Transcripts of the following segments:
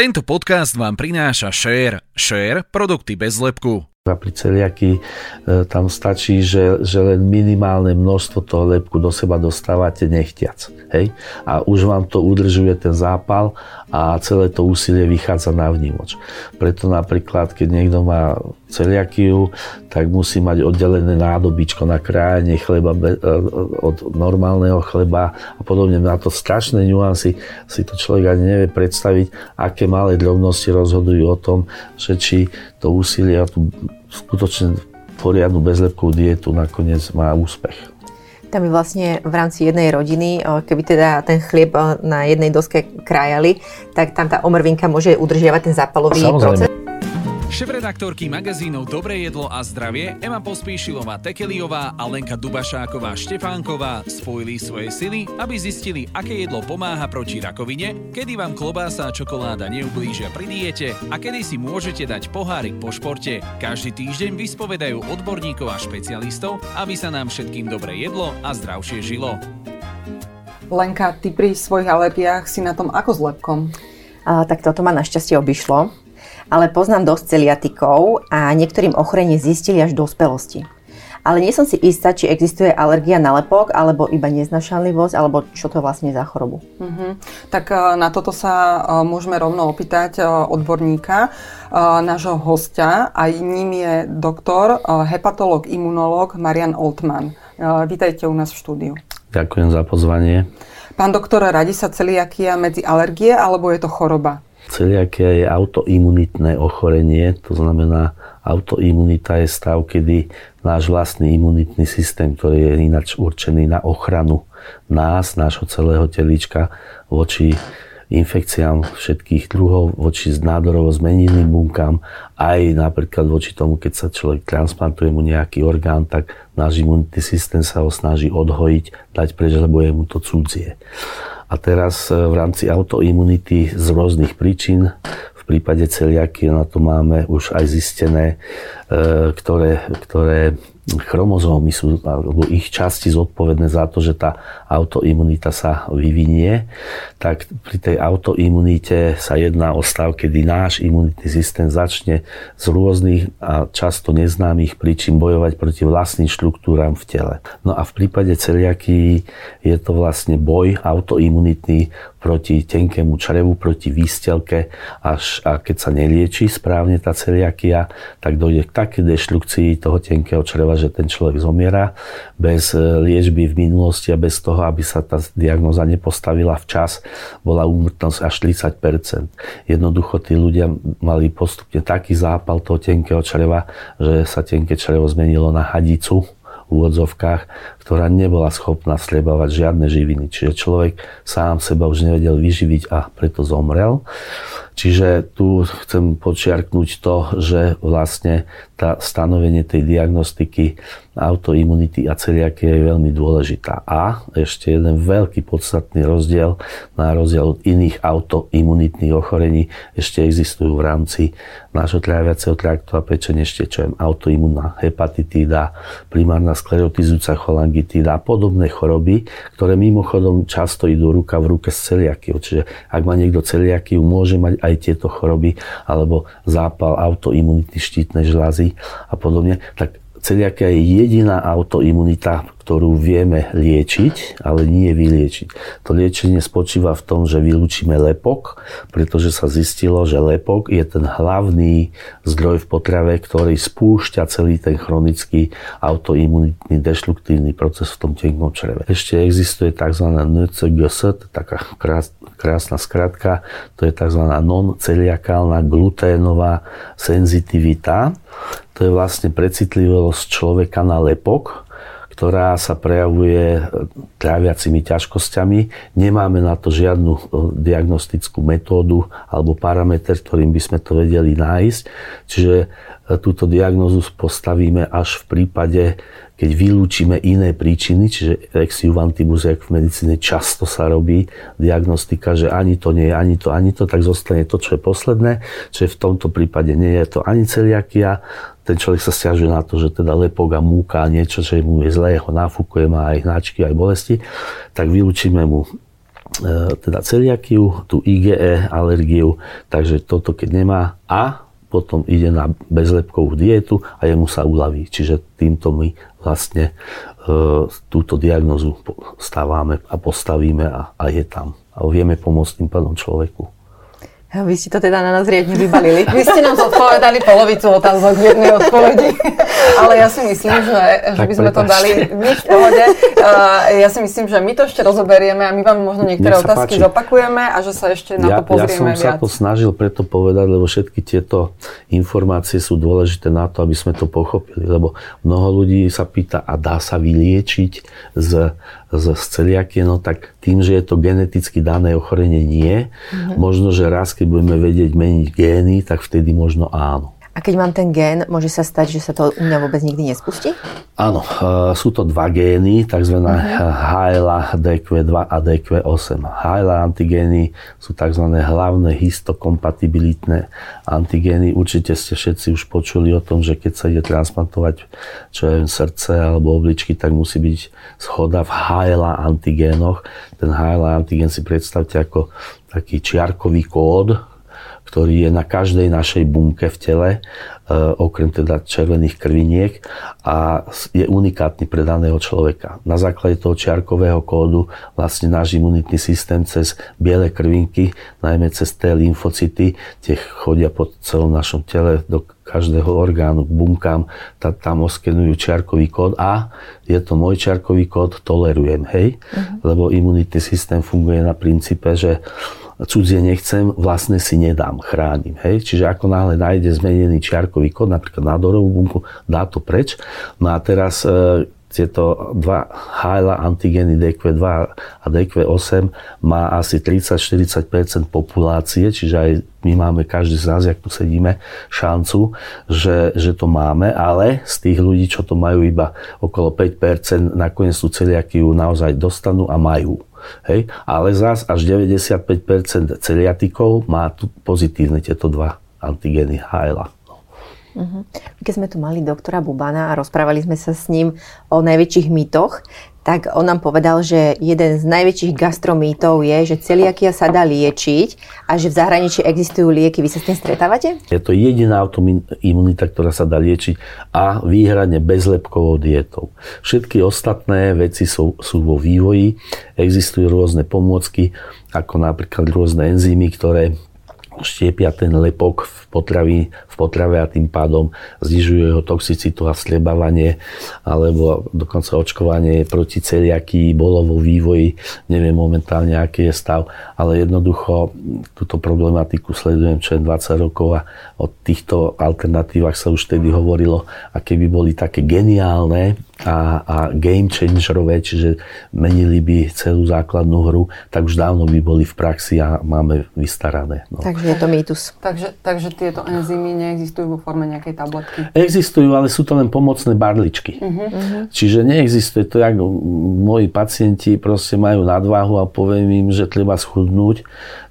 Tento podcast vám prináša Share. Share produkty bez lepku. A pri celiaky tam stačí, že len minimálne množstvo toho lepku do seba dostávate nechtiac. Hej? A už vám to udržuje ten zápal a celé to úsilie vychádza na vnívoč. Preto napríklad, keď niekto má celiakiu, tak musí mať oddelené nádobičko na krájanie chleba od normálneho chleba a podobne. Na to strašné nuancy si to človek ani nevie predstaviť, aké malé drobnosti rozhodujú o tom, že či to úsilie a tú skutočne poriadnu bezlepkovú dietu nakoniec má úspech. Tam je vlastne v rámci jednej rodiny, keby teda ten chlieb na jednej doske krájali, tak tam tá omrvinka môže udržiavať ten zápalový proces. Šéfredaktorky magazínov Dobré jedlo a zdravie Emma Pospíšilová Tekeliová a Lenka Dubašáková Štefánková spojili svoje sily, aby zistili, aké jedlo pomáha proti rakovine, kedy vám klobása a čokoláda neublížia pri diete a kedy si môžete dať pohárik po športe. Každý týždeň vyspovedajú odborníkov a špecialistov, aby sa nám všetkým dobre jedlo a zdravšie žilo. Lenka, ty pri svojich alergiách si na tom ako s lepkom? Tak toto ma našťastie obišlo. Ale poznám dosť celiatikov a niektorým ochorenie zistili až v dospelosti. Ale nie som si istá, či existuje alergia na lepok, alebo iba neznášanlivosť, alebo čo to vlastne je za chorobu. Tak na toto sa môžeme rovno opýtať odborníka, nášho hostia, a ním je doktor, hepatológ, imunológ Marian Oltman. Vítajte u nás v štúdiu. Ďakujem za pozvanie. Pán doktor, radí sa celiakia medzi alergie, alebo je to choroba? Celiakia je autoimunitné ochorenie, to znamená, autoimunita je stav, kedy náš vlastný imunitný systém, ktorý je ináč určený na ochranu nás, nášho celého telíčka, voči infekciám všetkých druhov, voči nádorovo zmeninným bunkám, aj napríklad voči tomu, keď sa človek transplantuje mu nejaký orgán, tak náš imunitný systém sa ho snaží odhojiť, dať preč, lebo je mu to cudzie. A teraz v rámci autoimunity z rôznych príčin, v prípade celiaky na to máme už aj zistené, ktoré chromozómy sú, alebo ich časti zodpovedné za to, že tá autoimunita sa vyvinie. Tak pri tej autoimunite sa jedná o stav, kedy náš imunitný systém začne z rôznych a často neznámych príčin bojovať proti vlastným štruktúram v tele. No a v prípade celiaky je to vlastne boj autoimunitný proti tenkému črevu, proti výstelke, a keď sa nelieči správne tá celiakia, tak dojde k takej deštrukcii toho tenkého čreva, že ten človek zomiera bez liečby v minulosti a bez toho, aby sa tá diagnóza nepostavila včas, bola úmrtnosť až 30%. Jednoducho tí ľudia mali postupne taký zápal toho tenkého čreva, že sa tenké črevo zmenilo na hadicu v úvodzovkách, ktorá nebola schopná vstrebávať žiadne živiny. Čiže človek sám seba už nevedel vyživiť a preto zomrel. Čiže tu chcem počiarknúť to, že vlastne tá stanovenie tej diagnostiky autoimunity a celiakie je veľmi dôležitá. A ešte jeden veľký podstatný rozdiel, na rozdiel od iných autoimunitných ochorení, ešte existujú v rámci nášho tráviaceho traktu a pečene ešte čo je autoimunná hepatitída, primárna sklerotizujúca cholangitída a podobné choroby, ktoré mimochodom často idú ruka v ruke s celiakiou. Čiže ak má niekto celiakiu, môže mať aj tieto choroby alebo zápal autoimunity štítnej žľazy a podobne. Tak celiakia je jediná autoimunita, ktorú vieme liečiť, ale nie vyliečiť. To liečenie spočíva v tom, že vylúčime lepok, pretože sa zistilo, že lepok je ten hlavný zdroj v potrave, ktorý spúšťa celý ten chronický autoimunitný deštruktívny proces v tom tenkom čreve. Ešte existuje tzv. NCGS, taká krásna skratka, to je tzv. non-celiakálna gluténová senzitivita. To je vlastne precitlivosť človeka na lepok, ktorá sa prejavuje tráviacimi ťažkosťami. Nemáme na to žiadnu diagnostickú metódu alebo parameter, ktorým by sme to vedeli nájsť. Čiže túto diagnózu postavíme až v prípade, keď vylúčime iné príčiny, čiže ex juvantibus, jak v medicíne často sa robí diagnostika, že ani to nie je, ani to, tak zostane to, čo je posledné. Čiže v tomto prípade nie je to ani celiakia. Ten človek sa sťažuje na to, že teda lepok a múka a niečo, čo mu je zlé, ho nafúkuje, má aj hnačky, aj bolesti. Tak vylúčime mu teda celiakiu, tú IgE alergiu, takže toto keď nemá a potom ide na bezlepkovú dietu a jemu sa uľaví. Čiže týmto my vlastne túto diagnózu stávame a postavíme a je tam. A vieme pomôcť tým pádom človeku. Vy ste to teda na nás riadne vybalili. Vy ste nám zodpovedali polovicu otázok v jednej odpovedi. Ale ja si myslím, že by sme to dali my v pohode. Ja si myslím, že my to ešte rozoberieme a my vám možno niektoré otázky zopakujeme a že sa ešte na to pozrieme viac. Ja som sa to snažil preto povedať, lebo všetky tieto informácie sú dôležité na to, aby sme to pochopili. Lebo mnoho ľudí sa pýta, a dá sa vyliečiť z celiakie, no tak tým, že je to geneticky dané ochorenie, nie. Možno, že raz, keď budeme vedieť meniť gény, tak vtedy možno áno. A keď mám ten gén, môže sa stať, že sa to u mňa vôbec nikdy nespustí? Áno, sú to dva gény, takzvané HLA-DQ2 a DQ8. HLA antigény sú takzvané hlavné histokompatibilitné antigény. Určite ste všetci už počuli o tom, že keď sa ide transplantovať srdce alebo obličky, tak musí byť schoda v HLA antigénoch. Ten HLA antigén si predstavte ako taký čiarkový kód, ktorý je na každej našej bunke v tele, okrem teda červených krviniek, a je unikátny pre daného človeka. Na základe toho čiarkového kódu vlastne náš imunitný systém cez biele krvinky, najmä cez T lymfocyty, tie chodia po celom našom tele do každého orgánu, k bunkám, tam oskenujú čiarkový kód a je to môj čiarkový kód, tolerujem, hej? Lebo imunitný systém funguje na princípe, že cudzie nechcem, vlastne si nedám, chránim. Hej? Čiže ako náhle nájde zmenený čiarkový kód, napríklad nádorovú bunku, dá to preč. No a teraz tieto dva HLA antigény DQ2 a DQ8 má asi 30-40% populácie, čiže aj my máme, každý z nás, jak tu sedíme, šancu, že to máme, ale z tých ľudí, čo to majú iba okolo 5%, nakoniec tú celiakiu naozaj dostanú a majú. Hej? Ale zás až 95% celiatikov má tu pozitívne tieto dva antigény HLA. Uh-huh. Keď sme tu mali doktora Bubana a rozprávali sme sa s ním o najväčších mýtoch, tak on nám povedal, že jeden z najväčších gastromýtov je, že celiakia sa dá liečiť a že v zahraničí existujú lieky. Vy sa s tým stretávate? Je to jediná autoimunita, ktorá sa dá liečiť a výhradne bezlepkovou dietou. Všetky ostatné veci sú vo vývoji. Existujú rôzne pomôcky, ako napríklad rôzne enzymy, ktoré štiepia ten lepok v potrave a tým pádom znižujú jeho toxicitu a vstrebávanie, alebo dokonca očkovanie proti celiakii bolo vo vývoji, neviem momentálne aký je stav, ale jednoducho túto problematiku sledujem čo je 20 rokov a o týchto alternatívach sa už vtedy hovorilo, a keby boli také geniálne a game changerové, čiže menili by celú základnú hru, tak už dávno by boli v praxi a máme vystarané. No. Takže je to mýtus. Takže tieto enzymy neexistujú vo forme nejakej tabletky? Existujú, ale sú to len pomocné barličky. Čiže neexistuje to, jak moji pacienti proste majú nadváhu a poviem im, že treba schudnúť,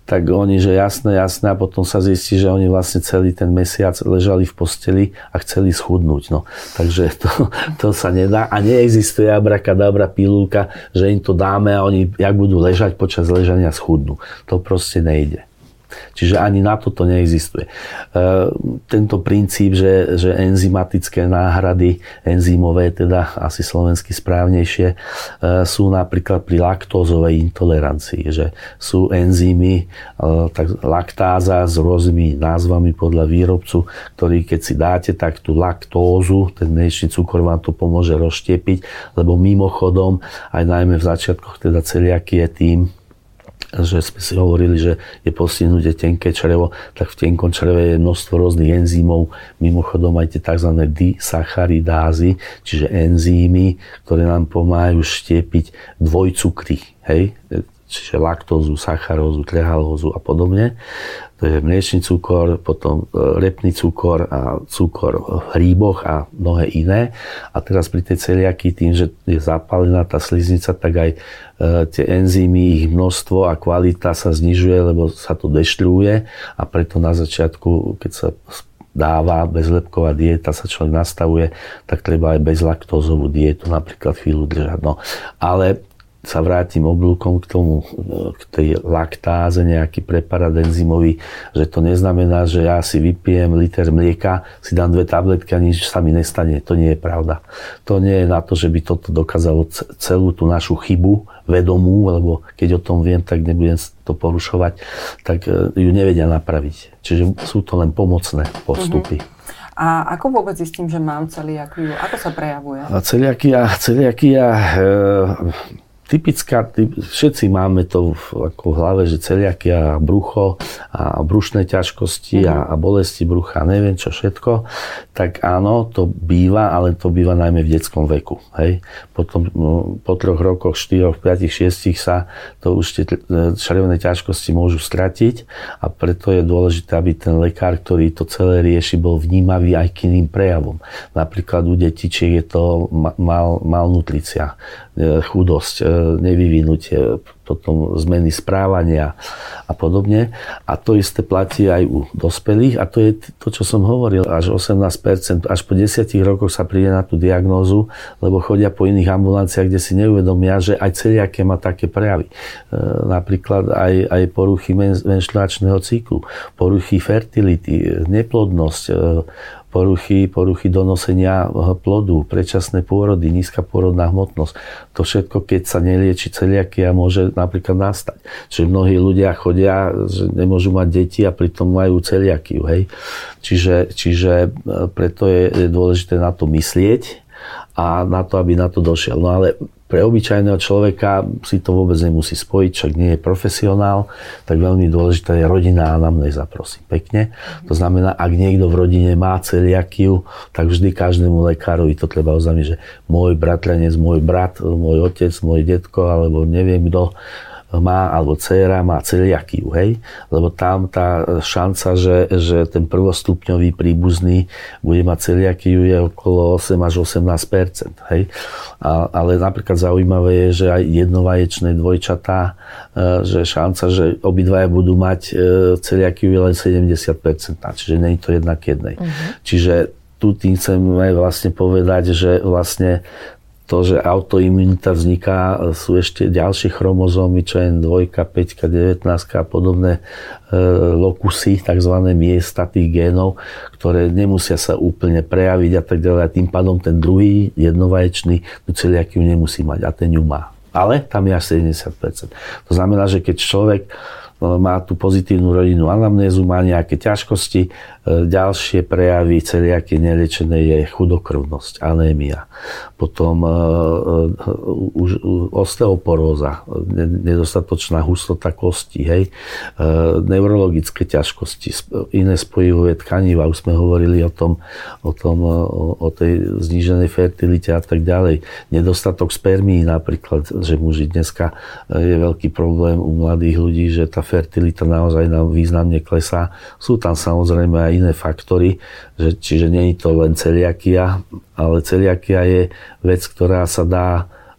tak oni, že jasné, a potom sa zistí, že oni vlastne celý ten mesiac ležali v posteli a chceli schudnúť. No. Takže to sa nedá a neexistuje abrakadabra pilulka, že im to dáme a oni, jak budú ležať, počas ležania schudnú. To proste nejde. Čiže ani na toto neexistuje. Tento princíp, že enzymatické náhrady, enzymové teda, asi slovensky správnejšie, sú napríklad pri laktózovej intolerancii, že sú enzymy, laktáza s rôznymi názvami podľa výrobcu, ktorý keď si dáte, tak tú laktózu, ten mliečny cukor vám to pomôže rozštiepiť, lebo mimochodom, aj najmä v začiatkoch teda celiakie tým, že sme si hovorili, že je postihnuté tenké črevo, tak v tenkom čreve je množstvo rôznych enzymov, mimochodom aj tie tzv. Disacharidázy, čiže enzymy, ktoré nám pomáhajú štiepiť dvojcukry, hej? Čiže laktózu, sacharózu, trehalózu a podobne. To je mliečny cukor, potom repný cukor a cukor v hríboch a mnohé iné. A teraz pri tej celiakii, tým, že je zapálená tá sliznica, tak aj tie enzymy, ich množstvo a kvalita sa znižuje, lebo sa to deštruuje a preto na začiatku, keď sa dáva bezlepková dieta, sa človek nastavuje, tak treba aj bezlaktózovú dietu napríklad chvíľu držať. No. Ale sa vrátim oblúkom k tej laktáze, nejaký preparát enzymový, že to neznamená, že ja si vypijem liter mlieka, si dám 2 tabletky a nič sa mi nestane. To nie je pravda. To nie je na to, že by toto dokázalo celú tú našu chybu vedomú, lebo keď o tom viem, tak nebudem to porušovať, tak ju nevedia napraviť. Čiže sú to len pomocné postupy. Mm-hmm. A ako vôbec zistím, že mám celiakiu? Ako sa prejavuje? Celiakia typická, všetci máme to v hlave, že celiakia a brucho a brušné ťažkosti a bolesti brucha, neviem čo všetko. Tak áno, to býva, ale to býva najmä v detskom veku. Hej? Potom po 3 rokoch, 4, 5, 6 sa to už tie črevné ťažkosti môžu stratiť a preto je dôležité, aby ten lekár, ktorý to celé rieši, bol vnímavý aj k iným prejavom. Napríklad u detičiek je to malnutrícia, chudosť, nevyvinutie, potom zmeny správania a podobne. A to isté platí aj u dospelých a to je to, čo som hovoril, až 18%, až po 10 rokoch sa príde na tú diagnózu, lebo chodia po iných ambulanciách, kde si neuvedomia, že aj celiakia má také prejavy. Napríklad aj poruchy menštruačného cyklu, poruchy fertility, neplodnosť, poruchy donosenia plodu, predčasné pôrody, nízka pôrodná hmotnosť. To všetko, keď sa nelieči celiakia, môže napríklad nastať. Čiže mnohí ľudia chodia, že nemôžu mať deti a pritom majú celiakiu. Hej? Čiže preto je dôležité na to myslieť a na to, aby na to došiel. No ale pre obyčajného človeka si to vôbec nemusí spojiť, však nie je profesionál, tak veľmi dôležitá je rodina a anamnéza, prosím, pekne. To znamená, ak niekto v rodine má celiakiu, tak vždy každému lekárovi to treba oznámiť, že môj bratranec, môj brat, môj otec, môj detko, alebo neviem kto má, alebo dcéra má celiakiu, hej? Lebo tam tá šanca, že ten prvostupňový príbuzný bude mať celiakiu je okolo 8 až 18%, hej? Ale napríklad zaujímavé je, že aj jednovaječné dvojčatá, že šanca, že obidvaja budú mať celiakiu je len 70%, čiže nie je to jedna k jednej. Uh-huh. Čiže tu tým chcem aj vlastne povedať, že vlastne to, že autoimunita vzniká, sú ešte ďalšie chromozómy, čo je 2, 5, 19 a podobné lokusy, takzvané miesta tých génov, ktoré nemusia sa úplne prejaviť a tak ďalej. A tým pádom ten druhý, jednovaječný, tú celiakiu nemusí mať a ten ju má. Ale tam je až 70%. To znamená, že keď človek má tú pozitívnu rodinnú anamnézu, má nejaké ťažkosti. Ďalšie prejavy celiakie neliečené je chudokrvnosť, anémia. Potom už osteoporóza, nedostatočná hustota kosti, hej. Neurologické ťažkosti, iné spojivové tkaniva, už sme hovorili o tej zníženej fertilite a tak ďalej. Nedostatok spermií napríklad, že muži dneska je veľký problém u mladých ľudí, že tá fertilita naozaj nám významne klesá. Sú tam samozrejme aj iné faktory, čiže nie je to len celiakia, ale celiakia je vec, ktorá sa dá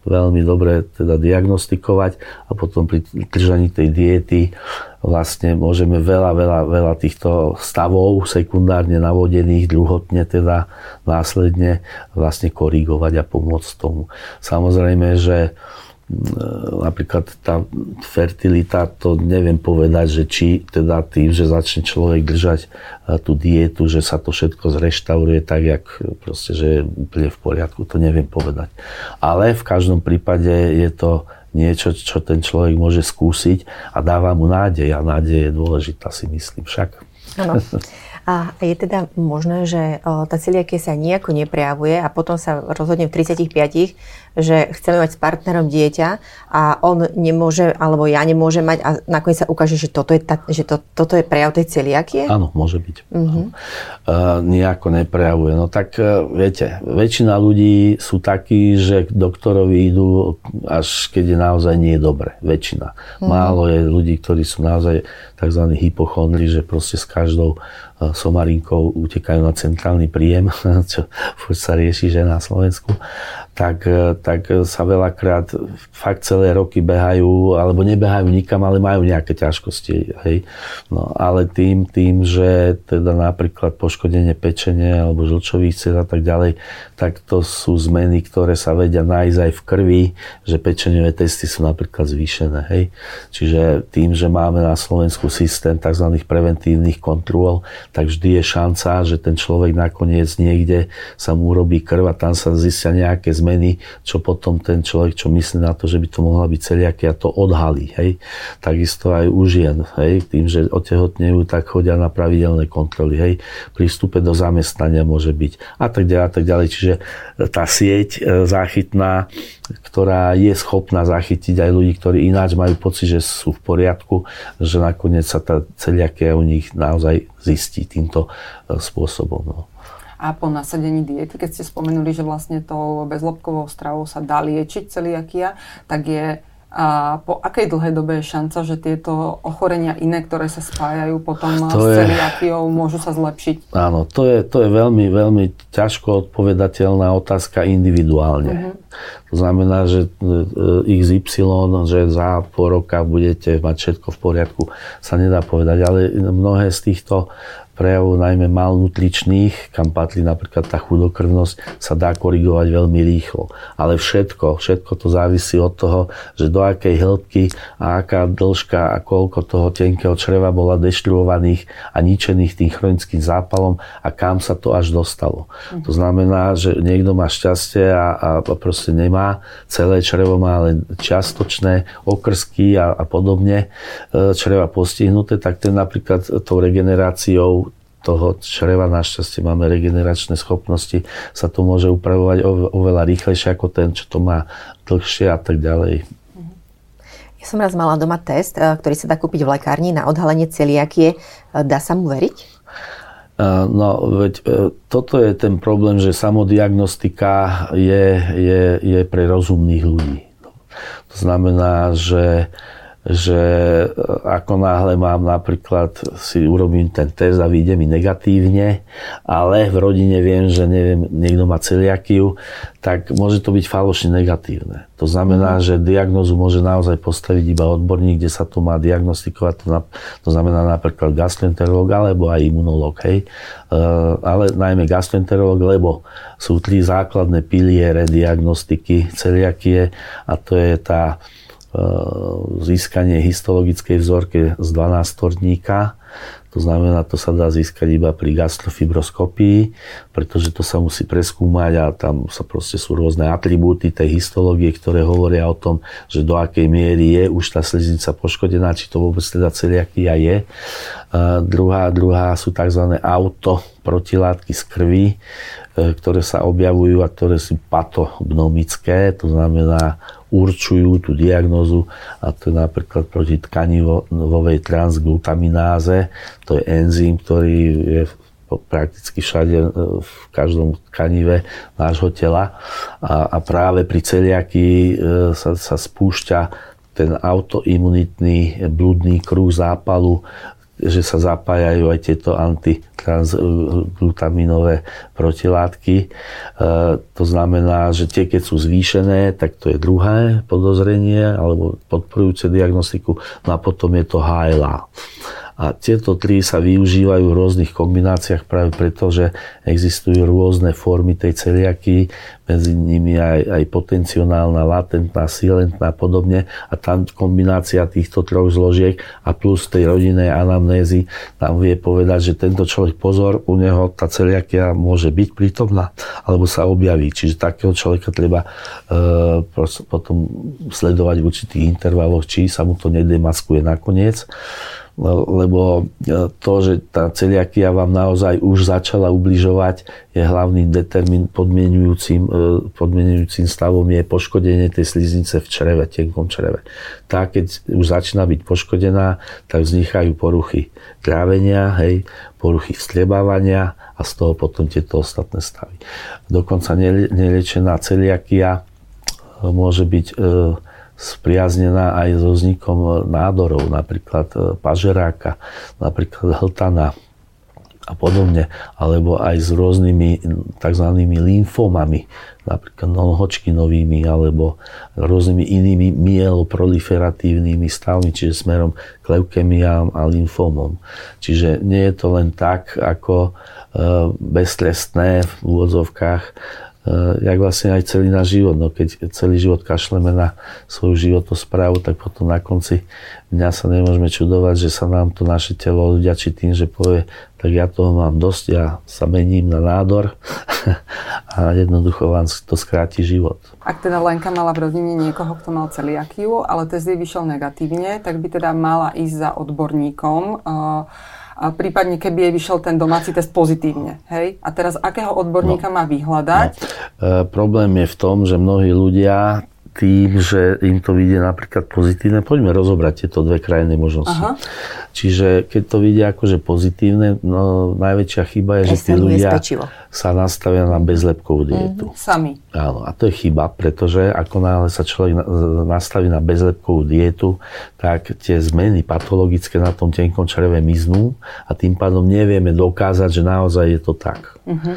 veľmi dobre teda diagnostikovať a potom pri držaní tej diety vlastne môžeme veľa týchto stavov sekundárne navodených, druhotne teda následne vlastne korigovať a pomôcť tomu. Samozrejme, že napríklad tá fertilita, to neviem povedať, že či teda tým, že začne človek držať tú dietu, že sa to všetko zreštauruje tak, jak proste, že je úplne v poriadku, to neviem povedať. Ale v každom prípade je to niečo, čo ten človek môže skúsiť a dáva mu nádej a nádej je dôležitá, si myslím však. Áno. A je teda možné, že tá celiakia sa nejako neprejavuje a potom sa rozhodne v 35, že chceme mať s partnerom dieťa a on nemôže, alebo ja nemôžem mať a nakoniec sa ukáže, že toto je prejav tej celiakie? Áno, môže byť. Uh-huh. Nejako neprejavuje. No tak viete, väčšina ľudí sú takí, že k doktorovi idú až keď je naozaj nie je dobre. Väčšina. Uh-huh. Málo je ľudí, ktorí sú naozaj tzv. Hypochondri, že proste s každou somarinkou utekajú na centrálny príjem, čo sa rieši, že na Slovensku, tak sa veľakrát fakt celé roky behajú, alebo nebehajú nikam, ale majú nejaké ťažkosti. Hej. No, ale tým, že teda napríklad poškodenie pečene alebo žlčových ciest a tak ďalej, tak to sú zmeny, ktoré sa vedia nájsť aj v krvi, že pečeniové testy sú napríklad zvýšené. Hej. Čiže tým, že máme na Slovensku systém tzv. Preventívnych kontrol, tak vždy je šanca, že ten človek nakoniec niekde sa mu urobí krv a tam sa zistia nejaké zmeny, čo potom ten človek, čo myslí na to, že by to mohla byť celiakia, to odhalí. Hej. Takisto aj u žien. Hej. Tým, že otehotnejú, tak chodia na pravidelné kontroly. Hej. Pri vstupe do zamestnania môže byť a tak ďalej. Čiže tá sieť záchytná, ktorá je schopná zachytiť aj ľudí, ktorí ináč majú pocit, že sú v poriadku, že nakoniec sa tá celiakia u nich naozaj zistí týmto spôsobom. No. A po nasadení diety, keď ste spomenuli, že vlastne tou bezlobkovou stravou sa dá liečiť celiakia, tak je po akej dlhej dobe je šanca, že tieto ochorenia iné, ktoré sa spájajú potom s celiakiou, môžu sa zlepšiť? Áno, to je veľmi, veľmi ťažko odpovedateľná otázka individuálne. To znamená, že XY, že za pol roka budete mať všetko v poriadku, sa nedá povedať, ale mnohé z týchto prejavov, najmä malnutričných, kam patrí napríklad tá chudokrvnosť, sa dá korigovať veľmi rýchlo. Ale všetko to závisí od toho, že do akej hĺbky a aká dĺžka a koľko toho tenkého čreva bola deštruovaných a ničených tým chronickým zápalom a kam sa to až dostalo. To znamená, že niekto má šťastie a proste nemá celé črevo, má len čiastočné okrsky a podobne čreva postihnuté, tak ten napríklad tou regeneráciou toho čreva, našťastie máme regeneračné schopnosti, sa to môže upravovať oveľa rýchlejšie ako ten, čo to má dlhšie a tak ďalej. Ja som raz mala doma test, ktorý sa dá kúpiť v lekárni na odhalenie celiakie. Dá sa mu veriť? No, veď toto je ten problém, že samodiagnostika je pre rozumných ľudí. To znamená, že ako náhle mám napríklad, si urobím ten test a vyjde mi negatívne, ale v rodine viem, že niekto má celiakiu, tak môže to byť falošne negatívne. To znamená, že diagnózu môže naozaj postaviť iba odborník, kde sa to má diagnostikovať, to znamená napríklad gastroenterológ alebo aj imunológ, hej. Ale najmä gastroenterológ, lebo sú tri základné piliere diagnostiky celiakie a to je tá získanie histologickej vzorky z 12-torníka. To znamená, to sa dá získať iba pri gastrofibroskopii, pretože to sa musí preskúmať a tam sa proste sú rôzne atribúty tej histológie, ktoré hovoria o tom, že do akej miery je už tá sliznica poškodená, či to vôbec teda celiakia je. Druhá sú tzv. Autoprotilátky z krvi, ktoré sa objavujú a ktoré sú patognomické, to znamená určujú tú diagnózu a to je napríklad proti tkanivovej transglutamináze, to je enzym, ktorý je prakticky všade v každom tkanive nášho tela a práve pri celiakii sa spúšťa ten autoimunitný blúdny kruh zápalu, že sa zapájajú aj tieto antitransglutaminové protilátky. To znamená, že tie, keď sú zvýšené, tak to je druhé podozrenie alebo podporujúce diagnostiku. No a potom je to HLA. A tieto tri sa využívajú v rôznych kombináciách práve preto, že existujú rôzne formy tej celiaky, medzi nimi aj potenciálna, latentná, silentná a podobne. A tam kombinácia týchto troch zložiek a plus tej rodinnej anamnézy nám vie povedať, že tento človek, pozor, u neho tá celiakia môže byť prítomná alebo sa objaví. Čiže takého človeka treba potom sledovať v určitých intervaloch, či sa mu to nedemaskuje nakoniec. Lebo to, že tá celiakia vám naozaj už začala ubližovať, je hlavným podmienujúcim stavom je poškodenie tej sliznice v čreve, tenkom čreve. Tá, keď už začína byť poškodená, tak vznikajú poruchy trávenia, hej, poruchy vstrebávania a z toho potom tieto ostatné stavy. Dokonca neliečená celiakia môže byť spriaznená aj so vznikom nádorov, napríklad pažeráka, napríklad hltana a podobne, alebo aj s rôznymi tzv. Lymfomami, napríklad non-Hodgkinovými alebo rôznymi inými mieloproliferatívnymi stavmi, čiže smerom k leukemiám a lymfomom. Čiže nie je to len tak, ako beztrestné v úvodzovkách, jak vlastne aj celý náš život. No keď celý život kašleme na svoju životosprávu, tak potom na konci dňa sa nemôžeme čudovať, že sa nám to naše telo odvďačí tým, že povie, tak ja toho mám dosť, ja sa mením na nádor a jednoducho vám to skráti život. Ak teda Lenka mala v rodine niekoho, kto mal celiakiu, ale test jej vyšiel negatívne, tak by teda mala ísť za odborníkom, a prípadne keby jej vyšiel ten domáci test pozitívne, hej? A teraz akého odborníka má vyhľadať? Problém je v tom, že mnohí ľudia tým, že im to vidie napríklad pozitívne, poďme rozobrať tieto dve krajné možnosti. Aha. Čiže keď to vidia akože pozitívne, no najväčšia chyba je, že tí ľudia sa nastavia na bezlepkovú dietu. Sami. Áno, a to je chyba, pretože ako náhle sa človek nastaví na bezlepkovú dietu, tak tie zmeny patologické na tom tenkom čreve miznú a tým pádom nevieme dokázať, že naozaj je to tak. Uh-huh.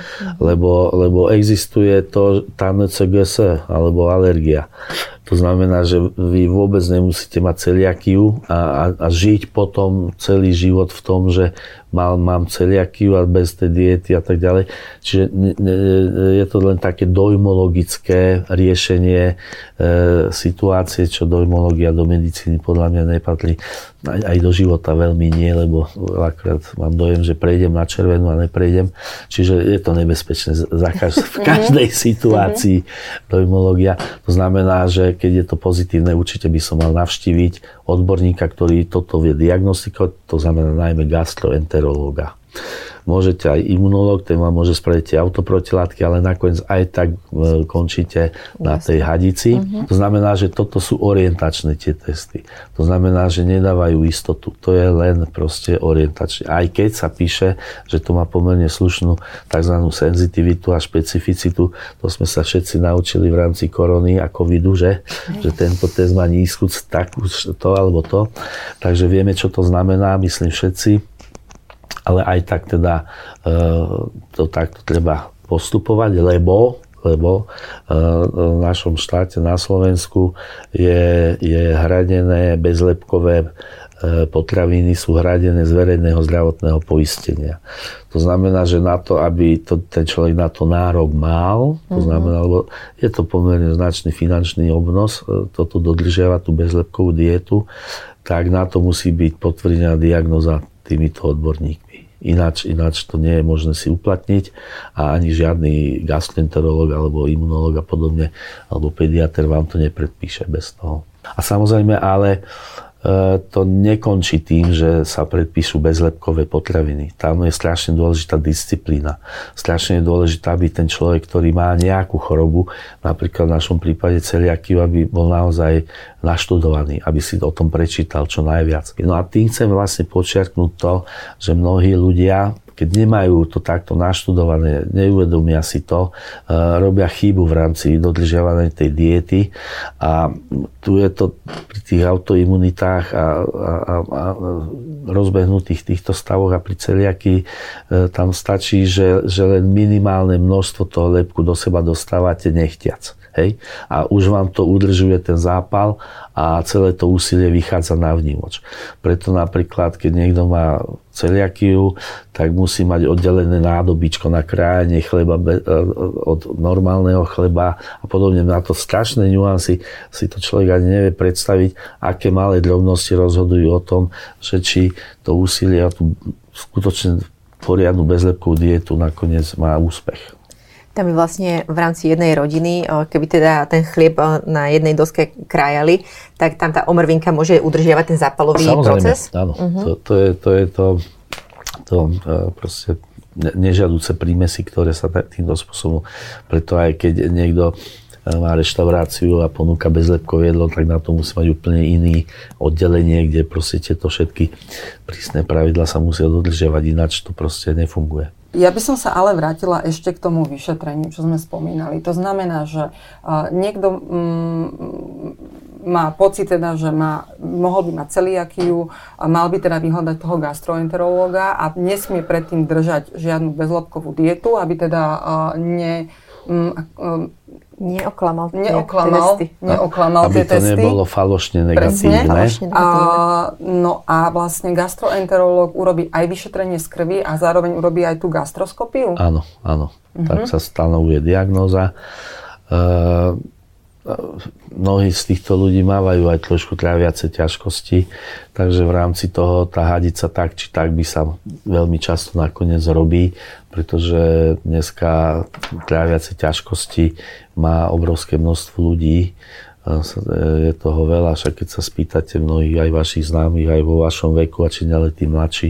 Lebo existuje to tá NCGS alebo alergia. To znamená, že vy vôbec nemusíte mať celiakiu a žiť potom celý život v tom, že mám celiakiu a bez tej diety a tak ďalej. Čiže je to len také dojmologické riešenie situácie, čo dojmológia do medicíny podľa mňa nepatrí. Aj do života veľmi nie, lebo akrát mám dojem, že prejdem na červenú a neprejdem. Čiže je to nebezpečné v každej situácii dojmológia. To znamená, že keď je to pozitívne, určite by som mal navštíviť odborníka, ktorý toto vie diagnostikovať, to znamená najmä gastroenterológa. Môžete aj imunológ, ten vám môže spraviť tie autoprotilátky, ale nakoniec aj tak končíte na tej hadici. To znamená, že toto sú orientačné tie testy. To znamená, že nedávajú istotu. To je len proste orientačné. Aj keď sa píše, že to má pomerne slušnú tzv. Senzitivitu a špecificitu, to sme sa všetci naučili v rámci korony a covidu, že tento test má nízku takú to alebo to. Takže vieme, čo to znamená, myslím všetci. Ale aj tak teda to takto treba postupovať, lebo v našom štáte na Slovensku je hradené bezlepkové potraviny sú hradené z verejného zdravotného poistenia. To znamená, že na to, aby ten človek na to nárok mal, to znamená, lebo je to pomerne značný finančný obnos, toto dodržiava tú bezlepkovú dietu, tak na to musí byť potvrdená diagnoza týmito odborníkmi. Ináč to nie je možné si uplatniť a ani žiadny gastroenterológ alebo imunológ a podobne alebo pediater vám to nepredpíše bez toho. A samozrejme ale to nekončí tým, že sa predpíšu bezlepkové potraviny. Tam je strašne dôležitá disciplína. Strašne je dôležitá, aby ten človek, ktorý má nejakú chorobu, napríklad v našom prípade celiakiu, aby bol naozaj naštudovaný, aby si o tom prečítal čo najviac. No a tým chcem vlastne podčiarknúť to, že mnohí ľudia, keď nemajú to takto naštudované, neuvedomia si to, robia chybu v rámci dodržiavanej tej diety a tu je to pri tých autoimunitách a rozbehnutých týchto stavoch a pri celiakii tam stačí, že len minimálne množstvo toho lepku do seba dostávate nechtiac. Hej? A už vám to udržuje ten zápal a celé to úsilie vychádza na vnímoč. Preto napríklad, keď niekto má celiakiu, tak musí mať oddelené nádobičko na krájanie chleba od normálneho chleba a podobne. Na to strašné nuancy si to človek ani nevie predstaviť, aké malé drobnosti rozhodujú o tom, že či to úsilie a tú skutočne poriadnu bezlepkovú dietu nakoniec má úspech. Tam je vlastne v rámci jednej rodiny, keby teda ten chlieb na jednej doske krájali, tak tam tá omrvinka môže udržiavať ten zápalový proces? Samozrejme, áno. To je proste nežiaduce prímesi, ktoré sa týmto spôsobom, preto aj keď niekto má reštauráciu a ponúka bezlepkové jedlo, tak na to musí mať úplne iný oddelenie, kde proste tieto všetky prísne pravidlá sa musia dodržiavať, ináč to proste nefunguje. Ja by som sa ale vrátila ešte k tomu vyšetreniu, čo sme spomínali. To znamená, že niekto má pocit teda, že mohol by mať celiakiu a mal by teda vyhľadať toho gastroenterológa a nesmie predtým držať žiadnu bezlepkovú dietu, aby teda Neoklamal tie testy. Aby to nebolo falošne negatívne. Presne. A vlastne gastroenterológ urobí aj vyšetrenie z krvi a zároveň urobí aj tú gastroskopiu? Áno. Uh-huh. Tak sa stanovuje diagnóza. Mnohí z týchto ľudí mávajú aj trošku tráviace ťažkosti, takže v rámci toho tá hadica tak či tak by sa veľmi často nakoniec robí, pretože dneska tráviace ťažkosti má obrovské množstvo ľudí. Je toho veľa, však keď sa spýtate mnohých aj vašich známych, aj vo vašom veku a či ďalej tí mladší,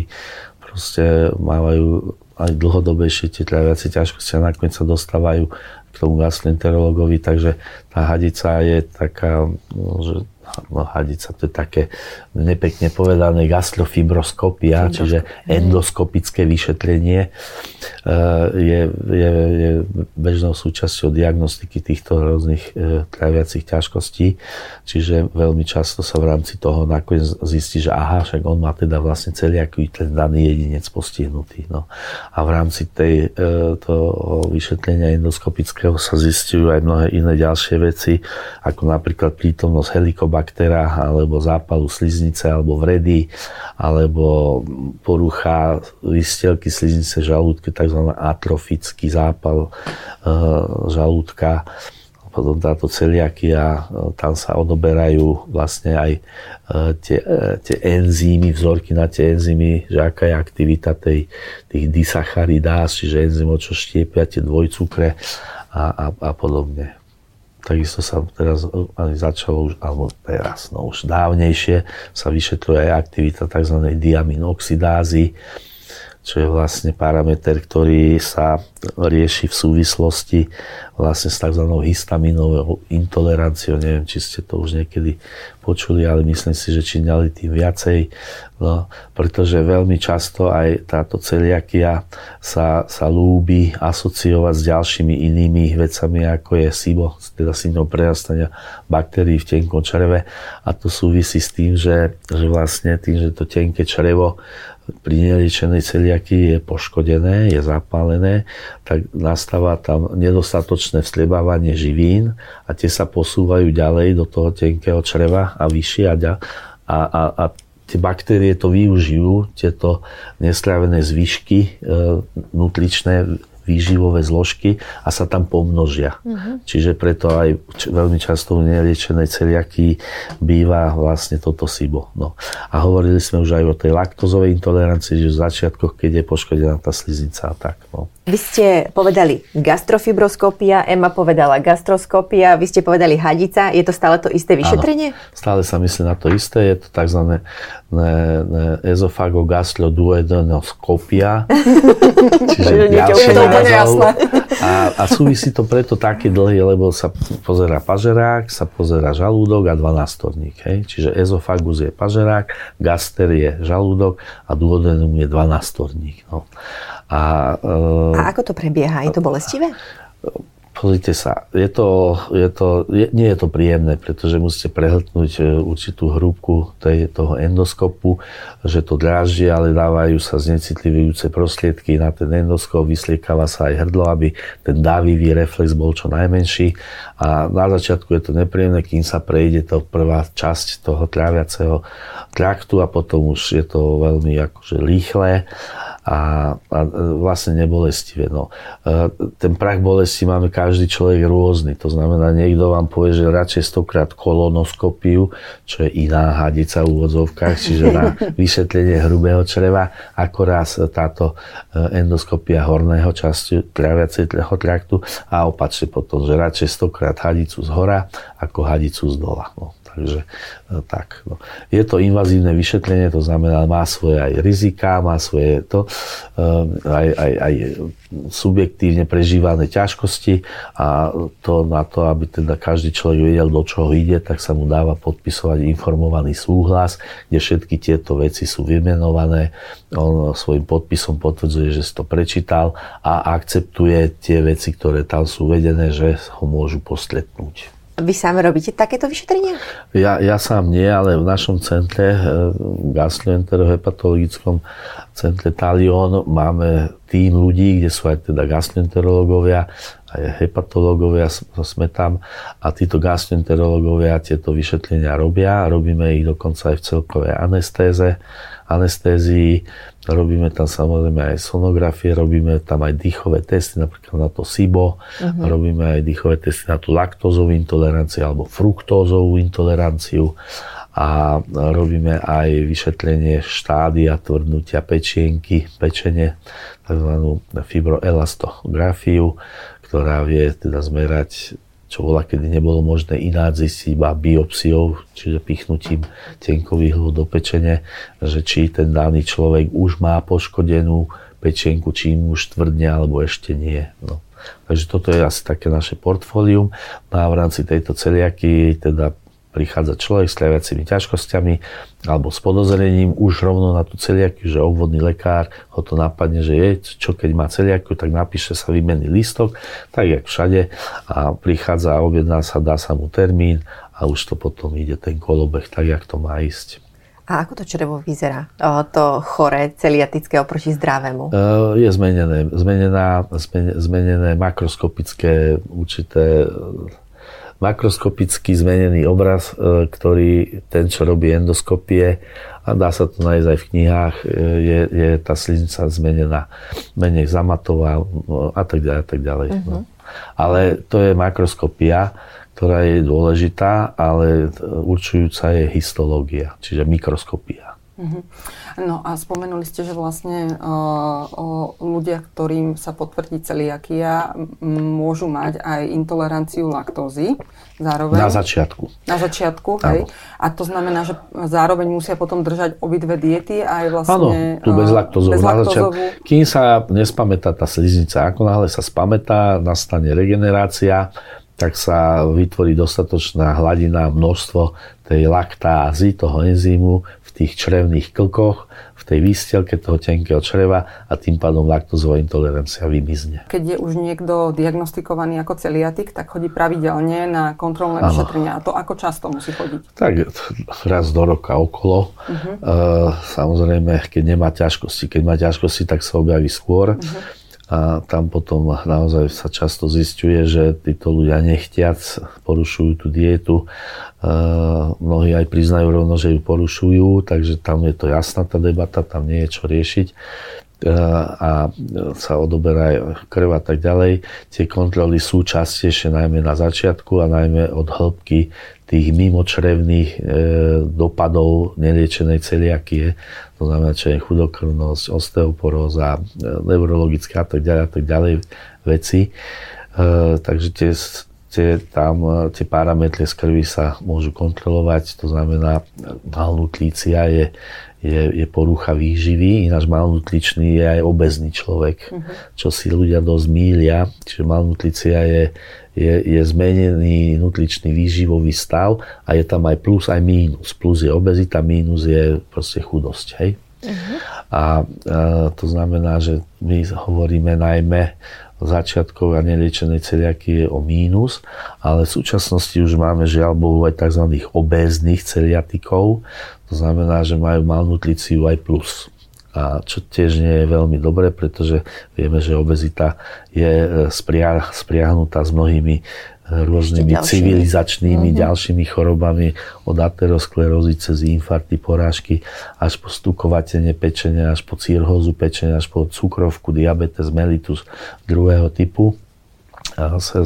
proste mávajú aj dlhodobejšie tie tráviace ťažkosti a nakoniec sa dostávajú k tomu gastroenterológovi, takže tá hadica je taká, že hadica to je také nepekne povedané gastrofibroskopia, čiže endoskopické vyšetrenie je bežnou súčasťou diagnostiky týchto rôznych tráviacich ťažkostí, čiže veľmi často sa v rámci toho nakoniec zistí, že aha, však on má teda vlastne celiakiu ten daný jedinec postihnutý. No. A v rámci toho vyšetrenia endoskopického sa zistujú aj mnohé iné ďalšie veci, ako napríklad prítomnosť helikobaktéra, alebo zápalu sliznice, alebo vredy, alebo porucha výstielky sliznice žalúdky, tzv. Atrofický zápal žalúdka. Potom táto celiakia, tam sa odoberajú vlastne aj tie enzymy, vzorky na tie enzymy, že aká je aktivita tých disacharidáz, čiže enzymov, čo štiepia tie dvojcukre a podobne. Takisto sa teraz začalo už, alebo teraz, no už dávnejšie sa vyšetruje aj aktivita tzv. Diaminoxidázy, čo je vlastne parameter, ktorý sa rieši v súvislosti vlastne s tzv. Histaminovou intoleranciou. Neviem, či ste to už niekedy počuli, ale myslím si, že čím ďalej tým viacej, no, pretože veľmi často aj táto celiakia sa lúbi asociovať s ďalšími inými vecami, ako je SIBO, teda syndrom prerastania baktérií v tenkom čreve, a to súvisí s tým, že vlastne tým, že to tenké črevo pri neliečenej celiakii je poškodené, je zapálené, tak nastáva tam nedostatočné vstrebávanie živín a tie sa posúvajú ďalej do toho tenkého čreva a vyššie a tie baktérie to využijú, tieto nestrávené zvyšky nutričné výživové zložky a sa tam pomnožia. Mm-hmm. Čiže preto aj veľmi často u neliečenej celiakii býva vlastne toto SIBO. No. A hovorili sme už aj o tej laktozovej intolerancii, že v začiatkoch, keď je poškodená tá sliznica a tak. No. Vy ste povedali gastrofibroskopia, Emma povedala gastroskopia, vy ste povedali hadica, je to stále to isté vyšetrenie? Áno, stále sa myslí na to isté, je to tzv. Ezofagogastroduodenoskopia, čiže ďalšie názov. A súvisí to preto také dlhé, lebo sa pozerá pažerák, sa pozerá žalúdok a dvanástorník. Hej? Čiže ezofagus je pažerák, gaster je žalúdok a duodenum je dvanástorník. No. A ako to prebieha? Je to bolestivé? Pozrite sa, nie je to príjemné, pretože musíte prehltnúť určitú hrúbku toho endoskopu, že to dráždi, ale dávajú sa znecitlivujúce prostriedky na ten endoskop, vysliekava sa aj hrdlo, aby ten dávivý reflex bol čo najmenší. A na začiatku je to nepríjemné, kým sa prejde to prvá časť toho tráviaceho traktu a potom už je to veľmi akože rýchle a vlastne nebolestivé. No. Ten prach bolesti máme každý človek rôzny, to znamená, niekto vám povie, že radšej 100-krát kolonoskopiu, čo je iná hadica v úvodzovkách, čiže na vyšetlenie hrubého čreva, akorát táto endoskopia horného časti tráviaceho traktu a opačne potom, že radšej 100-krát hadicu z hora ako hadicu z dola. No. Takže tak. No. Je to invazívne vyšetrenie, to znamená, má svoje aj rizika, má svoje to, aj subjektívne prežívané ťažkosti a to na to, aby teda každý človek vedel, do čoho ide, tak sa mu dáva podpisovať informovaný súhlas, kde všetky tieto veci sú vymenované. On svojim podpisom potvrdzuje, že si to prečítal a akceptuje tie veci, ktoré tam sú uvedené, že ho môžu postretnúť. Vy sám robíte takéto vyšetrenia? Ja sám nie, ale v našom centre, gastroenterohepatologickom centre Talion, máme tím ľudí, kde sú aj teda gastroenterológovia, aj hepatológovia, sme tam a títo gastroenterológovia tieto vyšetrenia robia. Robíme ich dokonca aj v celkovej anestézii. Robíme tam samozrejme aj sonografie, robíme tam aj dýchové testy, napríklad na to SIBO, Robíme aj dýchové testy na tú laktózovú intoleranciu alebo fruktózovú intoleranciu a robíme aj vyšetrenie štádia tvrdnutia pečienky, pečene, takzvanú fibroelastografiu, ktorá vie teda zmerať, čo bola, kedy nebolo možné ináč zistiť iba biopsiou, čiže pichnutím tenkových hĺb do pečene, že či ten daný človek už má poškodenú pečenku, či mu už tvrdne, alebo ešte nie. No. Takže toto je asi také naše portfólium. No a v rámci tejto celiaky teda prichádza človek s tráviacimi ťažkosťami alebo s podozrením už rovno na tú celiakiu, že obvodný lekár ho to napadne, že je, čo keď má celiakiu, tak napíše sa výmenný lístok, tak jak všade, a prichádza a objedná sa, dá sa mu termín a už to potom ide ten kolobeh, tak jak to má ísť. A ako to črevo vyzerá, to choré celiatické oproti zdravému? Je zmenené makroskopické určité... Makroskopicky zmenený obraz, ktorý ten, čo robí endoskopie, a dá sa to nájsť aj v knihách, je tá sliznica zmenená, menej zamatová a tak ďalej. No. Ale to je makroskopia, ktorá je dôležitá, ale určujúca je histológia, čiže mikroskopia. No a spomenuli ste, že vlastne ľudia, ktorým sa potvrdí celiakia, môžu mať aj intoleranciu laktózy zároveň. Na začiatku, hej. A to znamená, že zároveň musia potom držať obidve diety aj vlastne... Áno, tú bezlaktózovú. Kým sa nespamätá tá sliznica, ako náhle sa spamätá, nastane regenerácia, tak sa vytvorí dostatočná hladina, množstvo tej laktázy, toho enzymu, tých črevných klkoch, v tej výstielke toho tenkého čreva a tým pádom laktózová intolerancia vymizne. Keď je už niekto diagnostikovaný ako celiatik, tak chodí pravidelne na kontrolné vyšetrenia. A to ako často musí chodiť? Tak raz do roka okolo. Samozrejme, keď má ťažkosti, tak sa objaví skôr. A tam potom naozaj sa často zisťuje, že títo ľudia nechtiac porušujú tú dietu. Mnohí aj priznajú rovno, že ju porušujú, takže tam je to jasná tá debata, tam nie je čo riešiť. A sa odoberá krv a tak ďalej. Tie kontroly sú častejšie najmä na začiatku a najmä od hĺbky tých mimočrevných dopadov neliečenej celiakie. To znamená, čo je chudokrvnosť, osteoporóza, neurologické a tak ďalej veci. Takže tie parametre z krvi sa môžu kontrolovať. To znamená, malnutrícia je porucha výživy, ináč malnutričný je aj obezný človek, čo si ľudia dosť mýlia. Čiže malnutrícia je zmenený nutričný výživový stav a je tam aj plus, aj mínus. Plus je obezita, mínus je proste chudosť. Hej? A to znamená, že my hovoríme najmä o začiatkov a neliečenej celiakie o mínus, ale v súčasnosti už máme žiaľbohu aj tzv. Obéznych celiatikov. To znamená, že majú malnutriciu aj plus. A čo tiež nie je veľmi dobré, pretože vieme, že obezita je spriahnutá s mnohými rôznymi civilizačnými ďalšími chorobami, od aterosklerózy cez infarkty, porážky, až po stukovatenie pečenia, až po cirhózu pečenia, až po cukrovku, diabetes mellitus druhého typu so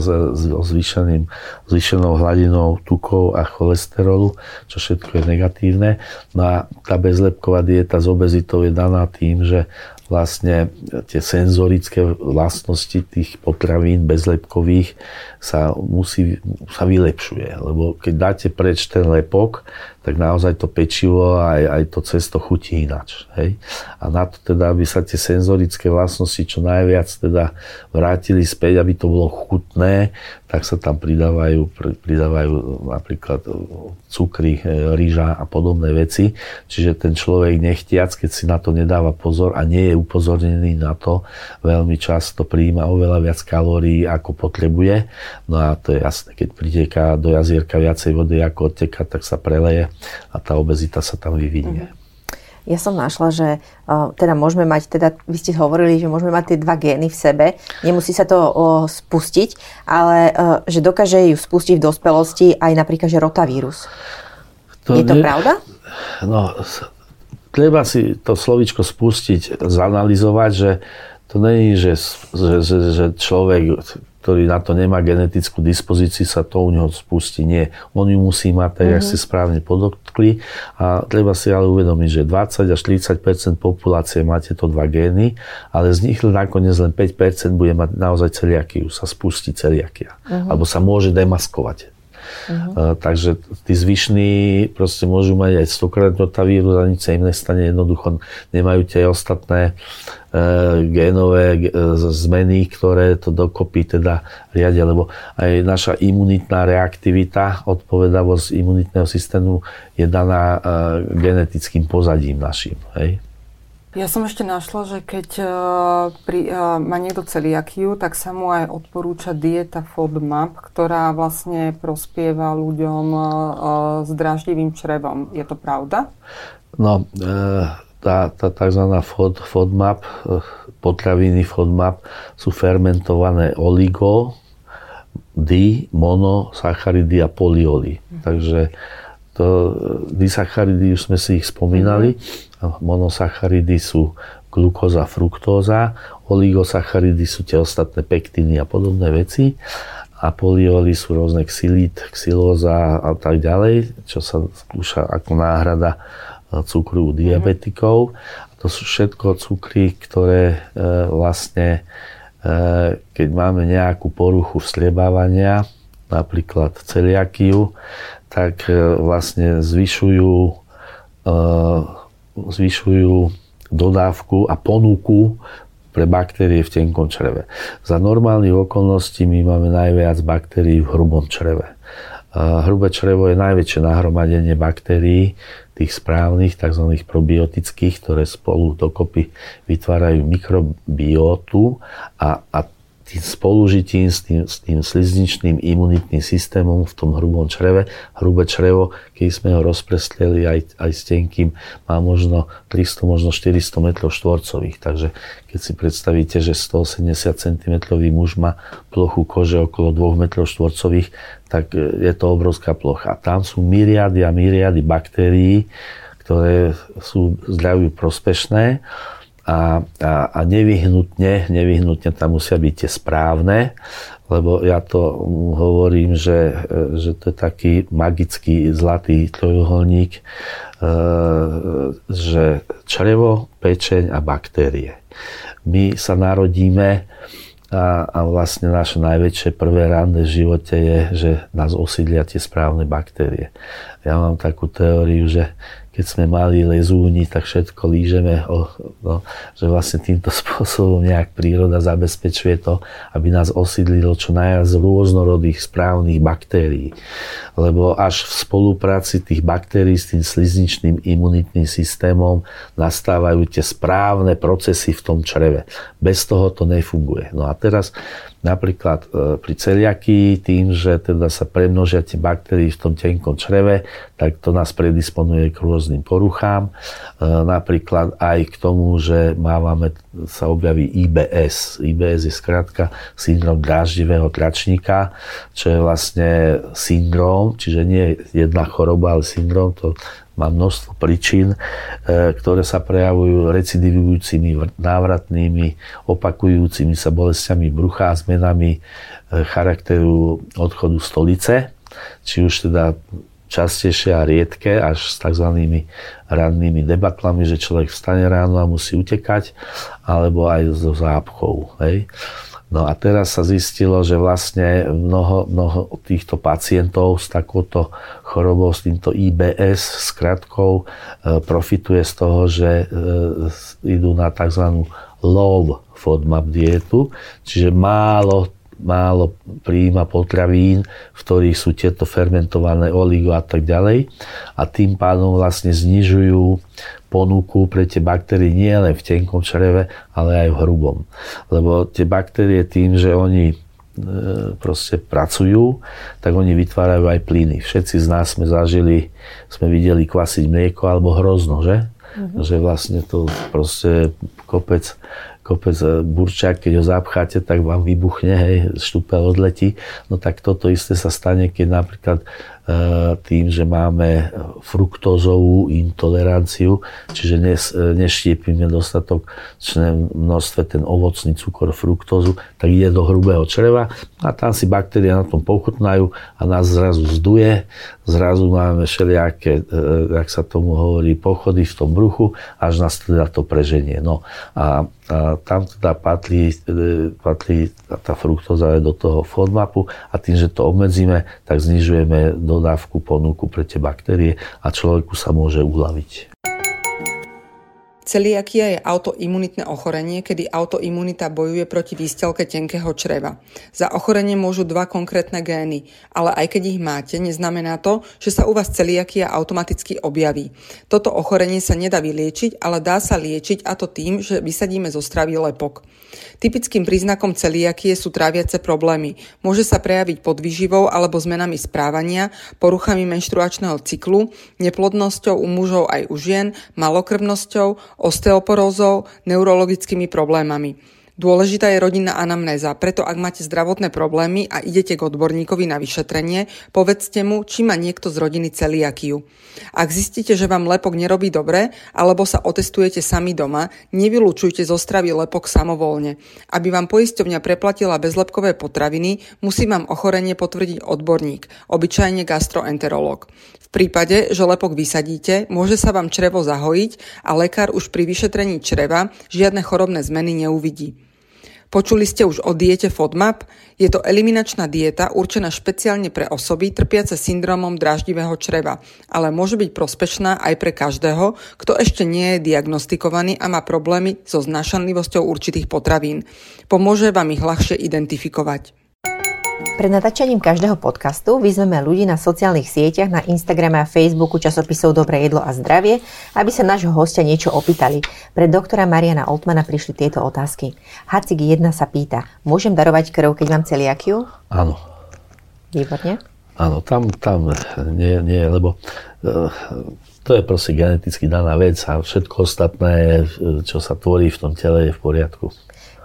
zvýšenou hladinou tukov a cholesterolu, čo všetko je negatívne. No a tá bezlepková dieta s obezitou je daná tým, že vlastne tie senzorické vlastnosti tých potravín bezlepkových sa vylepšuje. Lebo keď dáte preč ten lepok, tak naozaj to pečivo aj to cesto chutí inač. Hej? A na to teda, aby sa tie senzorické vlastnosti čo najviac teda vrátili späť, aby to bolo chutné, tak sa tam pridávajú napríklad cukry, ryža a podobné veci. Čiže ten človek nechtiac, keď si na to nedáva pozor a nie je upozornený na to, veľmi často prijíma oveľa viac kalórií, ako potrebuje. No a to je jasné, keď priteká do jazierka viacej vody, ako odteká, tak sa preleje a tá obezita sa tam vyvinie. Ja som našla, že teda môžeme mať, teda vy ste hovorili, že môžeme mať tie dva gény v sebe, nemusí sa to spustiť, ale že dokáže ju spustiť v dospelosti aj napríklad, že rotavírus. Je to pravda? No, treba si to slovíčko spustiť, zanalyzovať, že to nie je, že človek, ktorý na to nemá genetickú dispozíciu, sa to u neho spustí. Nie. On ju musí mať, tak jak ste správne podotkli. A treba si ale uvedomiť, že 20 až 30% populácie má tieto dva gény, ale z nich nakoniec len 5% bude mať naozaj celiakiu. Sa spustí celiakia. Alebo sa môže demaskovať. Takže tí zvyšní proste môžu mať aj 100-krát rotavírus a nič sa im nestane. Jednoducho nemajú tie ostatné génové zmeny, ktoré to dokopy teda riadia, lebo aj naša imunitná reaktivita, odpovedavosť imunitného systému je daná genetickým pozadím našim. Hej? Ja som ešte našla, že keď má niekto celiakiu, tak sa mu aj odporúča dieta FODMAP, ktorá vlastne prospieva ľuďom s dráždivým črevom. Je to pravda? No, tá tzv. FODMAP, potraviny FODMAP sú fermentované oligo, di, monosacharidy a polyoly. Takže disacharidy, už sme si ich spomínali. Monosacharidy sú glukóza, fruktóza, oligosacharidy sú tie ostatné pektíny a podobné veci a polyoly sú rôzne xylit, xylóza a tak ďalej, čo sa skúša ako náhrada cukru u diabetikov. To sú všetko cukry, ktoré vlastne, keď máme nejakú poruchu vstrebávania, napríklad celiakiu, tak vlastne zvyšujú dodávku a ponuku pre baktérie v tenkom čreve. Za normálnych okolností my máme najviac baktérií v hrubom čreve. Hrubé črevo je najväčšie nahromadenie baktérií, tých správnych, tzv. Probiotických, ktoré spolu dokopy vytvárajú mikrobiótu a tým spolužitím s tým slizničným imunitným systémom v tom hrubom čreve. Hrubé črevo, keď sme ho rozprestreli aj s tenkým, má možno 300, možno 400 metrov štvorcových. Takže keď si predstavíte, že 180 cm muž má plochu kože okolo 2 metrov štvorcových, tak je to obrovská plocha. Tam sú myriady a myriady baktérií, ktoré sú zdraviu prospešné. A nevyhnutne tam musia byť tie správne, lebo ja to hovorím, že to je taký magický zlatý trojuholník, že črevo, pečeň a baktérie. My sa narodíme a vlastne naše najväčšie prvé rande v živote je, že nás osídlia tie správne baktérie. Ja mám takú teóriu, že keď sme mali lezúni, tak všetko lížeme, že vlastne týmto spôsobom nejak príroda zabezpečuje to, aby nás osídlilo čo najviac rôznorodých správnych baktérií. Lebo až v spolupráci tých baktérií s tým slizničným imunitným systémom nastávajú tie správne procesy v tom čreve. Bez toho to nefunguje. No a teraz napríklad pri celiakii, tým, že teda sa premnožia tie baktérie v tom tenkom čreve, tak to nás predisponuje k rôznym poruchám. Napríklad aj k tomu, že sa objaví IBS. IBS je skrátka syndrom dráždivého tračníka, čo je vlastne syndrom, čiže nie jedna choroba, ale syndrom, to má množstvo príčin, ktoré sa prejavujú recidivujúcimi, návratnými, opakujúcimi sa bolestiami brucha a zmenami charakteru odchodu stolice, či už teda častejšie a riedke, až s tzv. Rannými debaklami, že človek vstane ráno a musí utekať, alebo aj so zápchou. Hej. No a teraz sa zistilo, že vlastne mnoho týchto pacientov s takouto chorobou, s týmto IBS, s krátkou, profituje z toho, že idú na tzv. low FODMAP dietu, čiže málo málo prijíma potravín, v ktorých sú tieto fermentované oligo a tak ďalej. A tým pádom vlastne znižujú ponuku pre tie baktérie nie len v tenkom čreve, ale aj v hrubom. Lebo tie baktérie tým, že oni proste pracujú, tak oni vytvárajú aj plyny. Všetci z nás sme videli kvasiť mlieko alebo hrozno, že? Mm-hmm. Že vlastne to proste kopec burčák, keď ho zapcháte, tak vám vybuchne, hej, štúpel odletí. No tak toto isté sa stane, keď napríklad tým, že máme fruktózovú intoleranciu, čiže neštiepime dostatočné množstve ten ovocný cukor fruktózu, tak ide do hrubého čreva a tam si baktérie na tom pochutnajú a nás zrazu zduje, zrazu máme všelijaké, jak sa tomu hovorí, pochody v tom bruchu, až nás teda to preženie. No a tam teda patrí tá fruktóza do toho FODMAPu a tým, že to obmedzíme, tak znižujeme dodávku, ponuku pre tie baktérie a človeku sa môže uľaviť. Celiakia je autoimunitné ochorenie, kedy autoimunita bojuje proti výstelke tenkého čreva. Za ochorenie môžu dva konkrétne gény, ale aj keď ich máte, neznamená to, že sa u vás celiakia automaticky objaví. Toto ochorenie sa nedá vyliečiť, ale dá sa liečiť, a to tým, že vysadíme zo stravy lepok. Typickým príznakom celiakie sú tráviace problémy. Môže sa prejaviť podvýživou alebo zmenami správania, poruchami menštruačného cyklu, neplodnosťou u mužov aj u žien, malokrvnosťou, osteoporózou, neurologickými problémami. Dôležitá je rodinná anamnéza, preto ak máte zdravotné problémy a idete k odborníkovi na vyšetrenie, povedzte mu, či má niekto z rodiny celiakiu. Ak zistíte, že vám lepok nerobí dobre, alebo sa otestujete sami doma, nevylučujte zo stravy lepok samovolne. Aby vám poisťovňa preplatila bezlepkové potraviny, musí vám ochorenie potvrdiť odborník, obyčajne gastroenterológ. V prípade, že lepok vysadíte, môže sa vám črevo zahojiť a lekár už pri vyšetrení čreva žiadne chorobné zmeny neuvidí. Počuli ste už o diete FODMAP? Je to eliminačná dieta určená špeciálne pre osoby trpiace syndromom dráždivého čreva, ale môže byť prospešná aj pre každého, kto ešte nie je diagnostikovaný a má problémy so znášanlivosťou určitých potravín. Pomôže vám ich ľahšie identifikovať. Pred natáčaním každého podcastu vyzveme ľudí na sociálnych sieťach, na Instagrame a Facebooku časopisov Dobré jedlo a zdravie, aby sa nášho hostia niečo opýtali. Pre doktora Mariana Oltmana prišli tieto otázky. Hacik 1 sa pýta, môžem darovať krv, keď mám celiakiu? Áno. Výborne. Áno, tam nie, lebo to je proste geneticky daná vec a všetko ostatné, čo sa tvorí v tom tele, je v poriadku.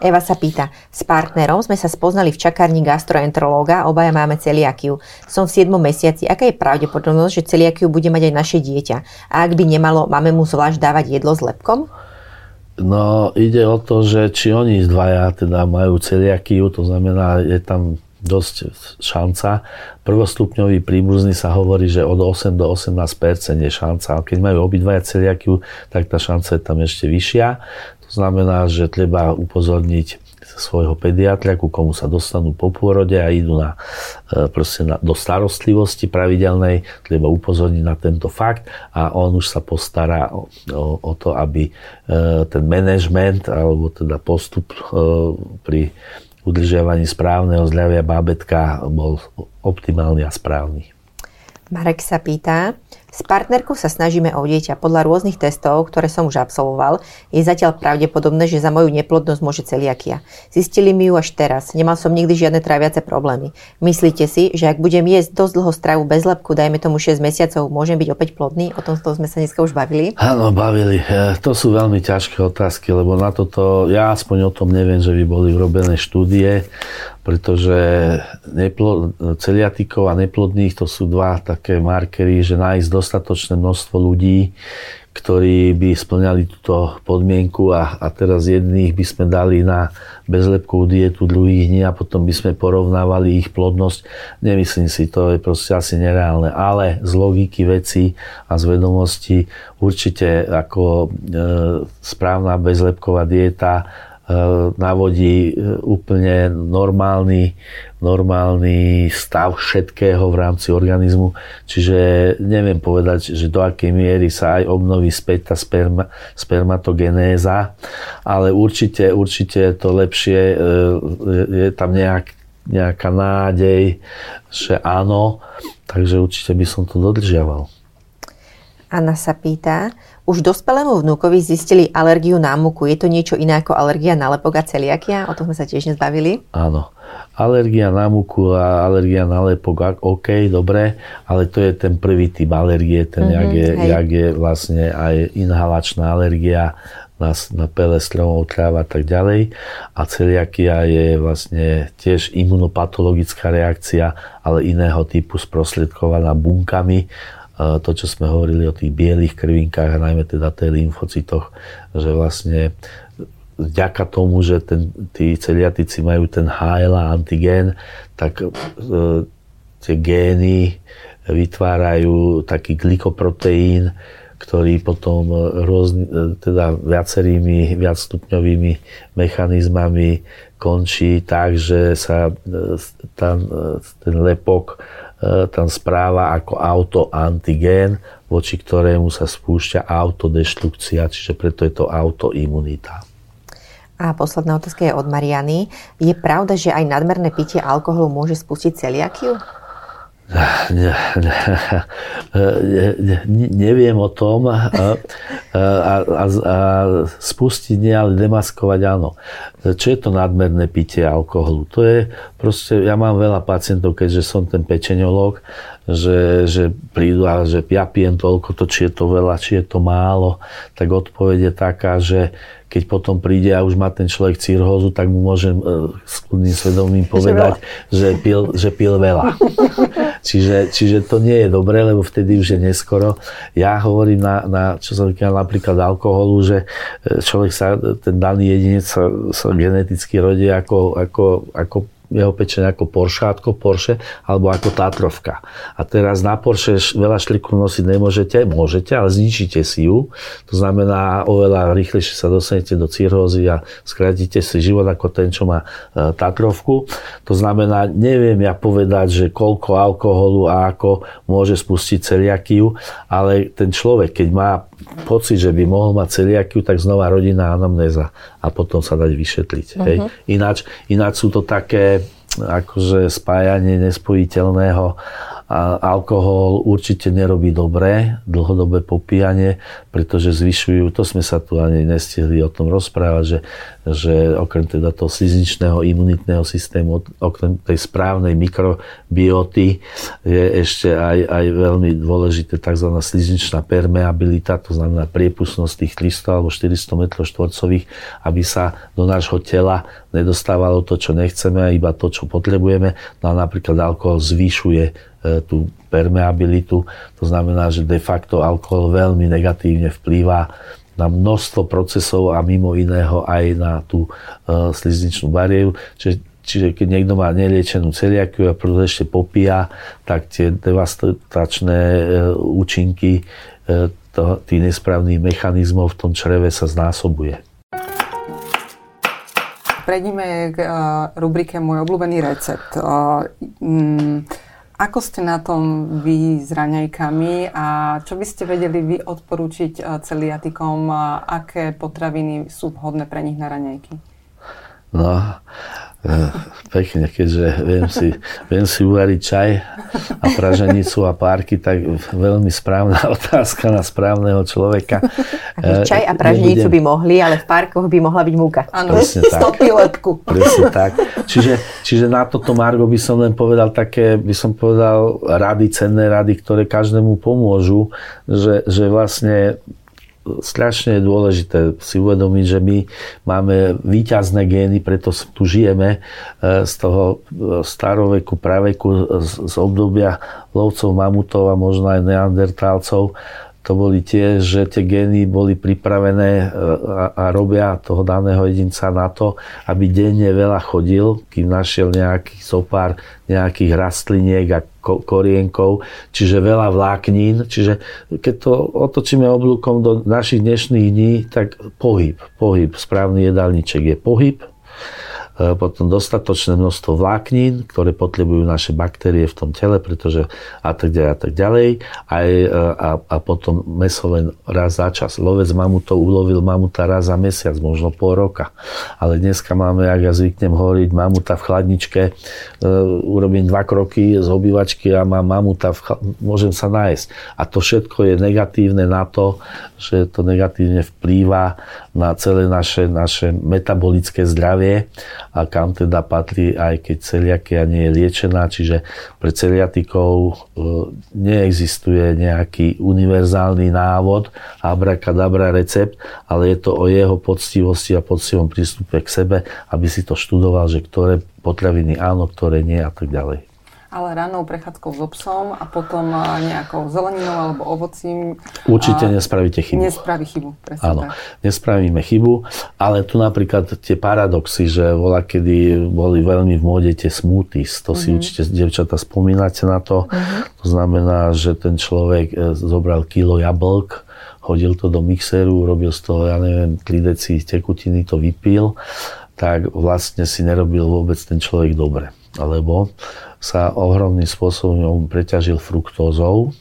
Eva sa pýta, s partnerom sme sa spoznali v čakárni gastroenterológa, obaja máme celiakiu. Som v 7. mesiaci, aká je pravdepodobnosť, že celiakiu bude mať aj naše dieťa? A ak by nemalo, máme mu zvlášť dávať jedlo s lepkom? No, ide o to, že či oni dvaja teda majú celiakiu, to znamená, je tam dosť šanca. Prvostupňový príbuzný sa hovorí, že od 8 do 18% je šanca. Keď majú obidvaja celiakiu, tak tá šanca je tam ešte vyššia. Znamená, že treba upozorniť svojho pediatra, ku komu sa dostanú po pôrode a idú do starostlivosti pravidelnej, treba upozorniť na tento fakt a on už sa postará o to, aby ten manažment alebo teda postup pri udržiavaní správneho zdravia bábätka bol optimálny a správny. Marek sa pýta, s partnerkou sa snažíme o dieťa. Podľa rôznych testov, ktoré som už absolvoval, je zatiaľ pravdepodobné, že za moju neplodnosť môže celiakia. Zistili mi ju až teraz. Nemal som nikdy žiadne tráviace problémy. Myslíte si, že ak budem jesť dosť dlho stravu bez lepku, dajme tomu 6 mesiacov, môžem byť opäť plodný? O tom sme sa dneska už bavili. Áno, bavili. To sú veľmi ťažké otázky, lebo na toto ja aspoň o tom neviem, že by boli urobené štúdie, pretože celiatikov a neplodných to sú dva také markery, že nájsť dostatočné množstvo ľudí, ktorí by splňali túto podmienku a teraz jedných by sme dali na bezlepkovú dietu, druhých nie a potom by sme porovnávali ich plodnosť. Nemyslím si, to je proste asi nereálne, ale z logiky veci a z vedomosti určite ako správna bezlepková dieta navodí úplne normálny stav všetkého v rámci organizmu. Čiže neviem povedať, že do akej miery sa aj obnoví späť tá spermatogenéza, ale určite je to lepšie, je tam nejak nejaká nádej, že áno, takže určite by som to dodržiaval. Anna sa pýta, už dospelému vnúkovi zistili alergiu na múku. Je to niečo iné ako alergia na lepok a celiakia? O tom sme sa tiež nezbavili. Áno. Alergia na múku a alergia na lepok, OK, dobre, ale to je ten prvý typ alergie, ten jak je vlastne aj inhalačná alergia na pele stromov, tráv a tak ďalej. A celiakia je vlastne tiež imunopatologická reakcia, ale iného typu, sprostredkovaná bunkami. To, čo sme hovorili o tých bielých krvinkách a najmä teda tej lymfocytoch, že vlastne vďaka tomu, že tí celiatici majú ten HLA antigén, tak tie gény vytvárajú taký glykoproteín, ktorý potom viacerými viacstupňovými mechanizmami končí tak, že sa ten lepok tam správa ako autoantigén, voči ktorému sa spúšťa autodeštrukcia, čiže preto je to autoimunita. A posledná otázka je od Mariany. Je pravda, že aj nadmerné pitie alkoholu môže spustiť celiakiu? Neviem o tom a spustiť nie, ale demaskovať áno. Čo je to nadmerné pitie alkoholu? To je proste, ja mám veľa pacientov, keďže som ten pečeňológ, že prídu a že ja pijem toľko, to, či je to veľa, či je to málo, tak odpoveď je taká, že keď potom príde a už má ten človek cirhózu, tak mu môžem s kľudným svedomím povedať, že pil veľa. Čiže to nie je dobré, lebo vtedy už je neskoro. Ja hovorím napríklad alkoholu, že človek sa, ten daný jedinec sa geneticky rodí ako jeho pečeň ako Porsche, alebo ako Tatrovka. A teraz na Porsche veľa šliku nosiť nemôžete, môžete, ale zničíte si ju. To znamená, oveľa rýchlejšie sa dostanete do cirhózy a skratíte si život ako ten, čo má Tatrovku. To znamená, neviem ja povedať, že koľko alkoholu a ako môže spustiť celiakiu, ale ten človek, keď má pocit, že by mohol mať celiakiu, tak znova rodina anamnéza a potom sa dať vyšetriť. Hej. Ináč sú to také akože spájanie nespojiteľného a alkohol určite nerobí dobre, dlhodobé popíjanie, pretože zvyšujú, to sme sa tu ani nestihli o tom rozprávať, že okrem teda toho slizničného imunitného systému, okrem tej správnej mikrobioty je ešte aj veľmi dôležité tzv. Slizničná permeabilita, to znamená priepustnosť tých 300 alebo 400 m2, aby sa do nášho tela nedostávalo to, čo nechceme, iba to, čo potrebujeme. No a napríklad alkohol zvyšuje tú permeabilitu. To znamená, že de facto alkohol veľmi negatívne vplýva na množstvo procesov a mimo iného aj na tú slizničnú bariéru. Čiže keď niekto má neliečenú celiakiu a preto ešte popíja, tak tie devastačné účinky tých nesprávnych mechanizmov v tom čreve sa znásobuje. Prejdime k rubrike Môj obľúbený recept. Ako ste na tom vy s raňajkami a čo by ste vedeli vy odporúčiť celiatikom, aké potraviny sú vhodné pre nich na raňajky? No, pekne, keďže viem si uvariť čaj a praženicu a párky, tak veľmi správna otázka na správneho človeka. Čaj a praženicu by mohli, ale v párkoch by mohla byť múka. Áno, stopiletku. Presne tak. Čiže na toto Margo by som len povedal také, by som povedal rady, cenné rady, ktoré každému pomôžu, že vlastne strašne je dôležité si uvedomiť, že my máme výťazné gény, preto tu žijeme z toho staroveku, praveku, z obdobia lovcov, mamutov a možno aj neandertálcov. To boli tie, že tie gény boli pripravené a robia toho daného jedinca na to, aby denne veľa chodil, kým našiel nejaký zopár nejakých rastliniek a korienkov, čiže veľa vláknín. Čiže keď to otočíme oblúkom do našich dnešných dní, tak pohyb. Správny jedálniček je pohyb. potom dostatočné množstvo vláknín, ktoré potrebujú naše baktérie v tom tele, pretože a tak ďalej. A potom mäso len raz za čas. Lovec mamutov ulovil mamuta raz za mesiac, možno pol roka. Ale dneska máme, ak ja zvyknem hovoriť, mamuta v chladničke, urobím 2 kroky z obývačky a mám mamuta, môžem sa nájsť. A to všetko je negatívne na to, že to negatívne vplýva na celé naše metabolické zdravie, a kam teda patrí aj keď celiakia nie je liečená, čiže pre celiatikov neexistuje nejaký univerzálny návod, abrakadabra recept, ale je to o jeho poctivosti a poctivom prístupe k sebe, aby si to študoval, že ktoré potraviny áno, ktoré nie a tak ďalej. Ale ranou prechádzkou so psom a potom nejakou zeleninou alebo ovocím. Určite nespravíte chybu. Nespraví chybu, presne. Áno, tak. Nespravíme chybu, ale tu napríklad tie paradoxy, že voľakedy boli veľmi v móde tie smoothies, to si určite, dievčatá, spomínate na to. To znamená, že ten človek zobral kilo jablk, hodil to do mixéru, robil z toho, 3 deci tekutiny, to vypil, tak vlastne si nerobil vôbec ten človek dobre. Alebo sa ohromným spôsobom preťažil fruktózou,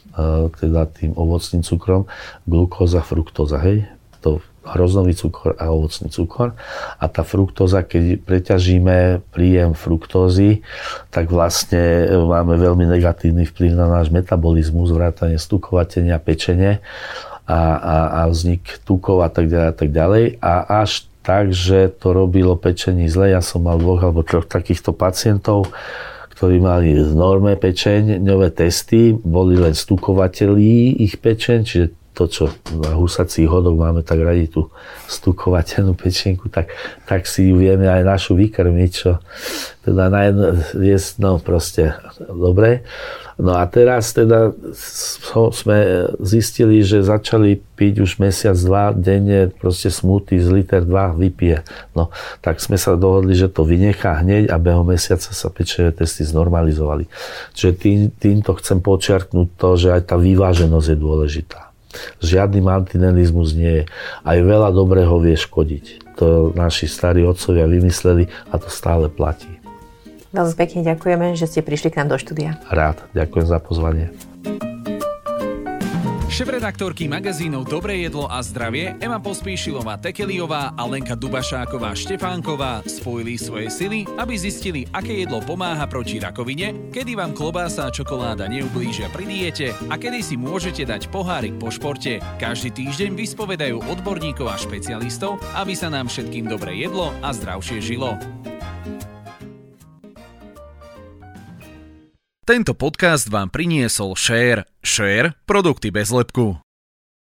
teda tým ovocným cukrom, glukóza, fruktóza, hej, to hroznový cukor a ovocný cukor. A tá fruktóza, keď preťažíme príjem fruktózy, tak vlastne máme veľmi negatívny vplyv na náš metabolizmus, vrátane stukovatenia, pečenie a vznik tukov a tak ďalej. A až takže to robilo pečení zle. Ja som mal 2 alebo 3 takýchto pacientov, ktorí mali v norme pečeňové testy, boli len stukovateľí ich pečeň, čiže to, čo na husací hodok máme tak radi tú stukovateľnú pečenku, tak si ju vieme aj našu vykrmiť, čo teda proste dobre. No a teraz teda sme zistili, že začali piť už 1-2 denne proste smoothies, 1-2 liter vypije. No, tak sme sa dohodli, že to vynechá hneď a behom mesiaca sa pečeňové testy znormalizovali. Čiže týmto chcem počiarknúť to, že aj tá vyváženosť je dôležitá. Žiadny marginalizmus nie je. Aj veľa dobrého vie škodiť. To naši starí otcovia vymysleli a to stále platí. Veľmi pekne ďakujeme, že ste prišli k nám do štúdia. Rád, ďakujem za pozvanie. Šéfredaktorky magazínov Dobré jedlo a zdravie Emma Pospíšilová Tekeliová a Lenka Dubašáková Štefánková spojili svoje sily, aby zistili, aké jedlo pomáha proti rakovine, kedy vám klobása a čokoláda neublížia pri diete a kedy si môžete dať pohárik po športe. Každý týždeň vyspovedajú odborníkov a špecialistov, aby sa nám všetkým dobré jedlo a zdravšie žilo. Tento podcast vám priniesol Share. Share – produkty bez lepku.